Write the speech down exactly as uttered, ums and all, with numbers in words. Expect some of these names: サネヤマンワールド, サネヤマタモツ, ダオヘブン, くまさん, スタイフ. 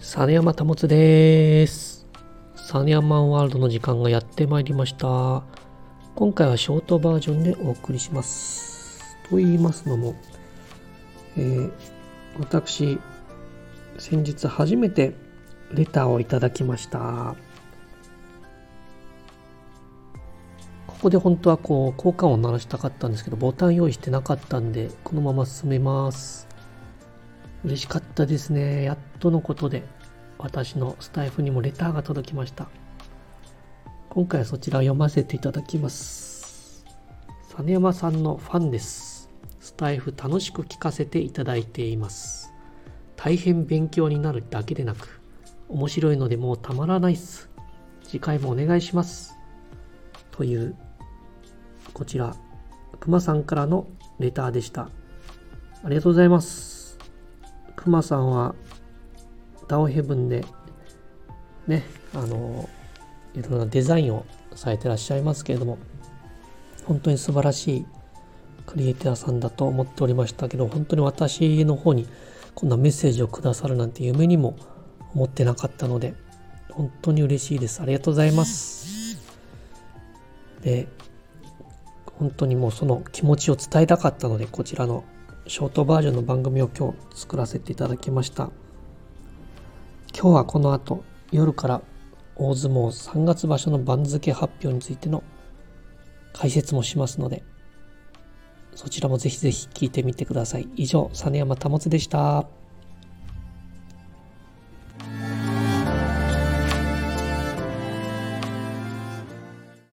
サネヤマタモツです。サネヤマンワールドの時間がやってまいりました。今回はショートバージョンでお送りします。と言いますのも、えー、私先日初めてレターをいただきました。ここで本当はこう効果音鳴らしたかったんですけど、ボタン用意してなかったんでこのまま進めます。嬉しかったですね。やっとのことで私のスタイフにもレターが届きました。今回はそちらを読ませていただきます。サネヤマさんのファンです。スタイフ楽しく聞かせていただいています。大変勉強になるだけでなく面白いのでもうたまらないっす。次回もお願いします。というこちらくまさんからのレターでした。ありがとうございます。くまさんはダオヘブンでね、あのいろんなデザインをされてらっしゃいますけれども、本当に素晴らしいクリエイターさんだと思っておりましたけど、本当に私の方にこんなメッセージをくださるなんて夢にも思ってなかったので本当に嬉しいです。ありがとうございます。で、本当にもうその気持ちを伝えたかったのでこちらのショートバージョンの番組を今日作らせていただきました。今日はこの後夜から大相撲さんがつ場所の番付発表についての解説もしますので、そちらもぜひぜひ聞いてみてください。以上、実山保でした。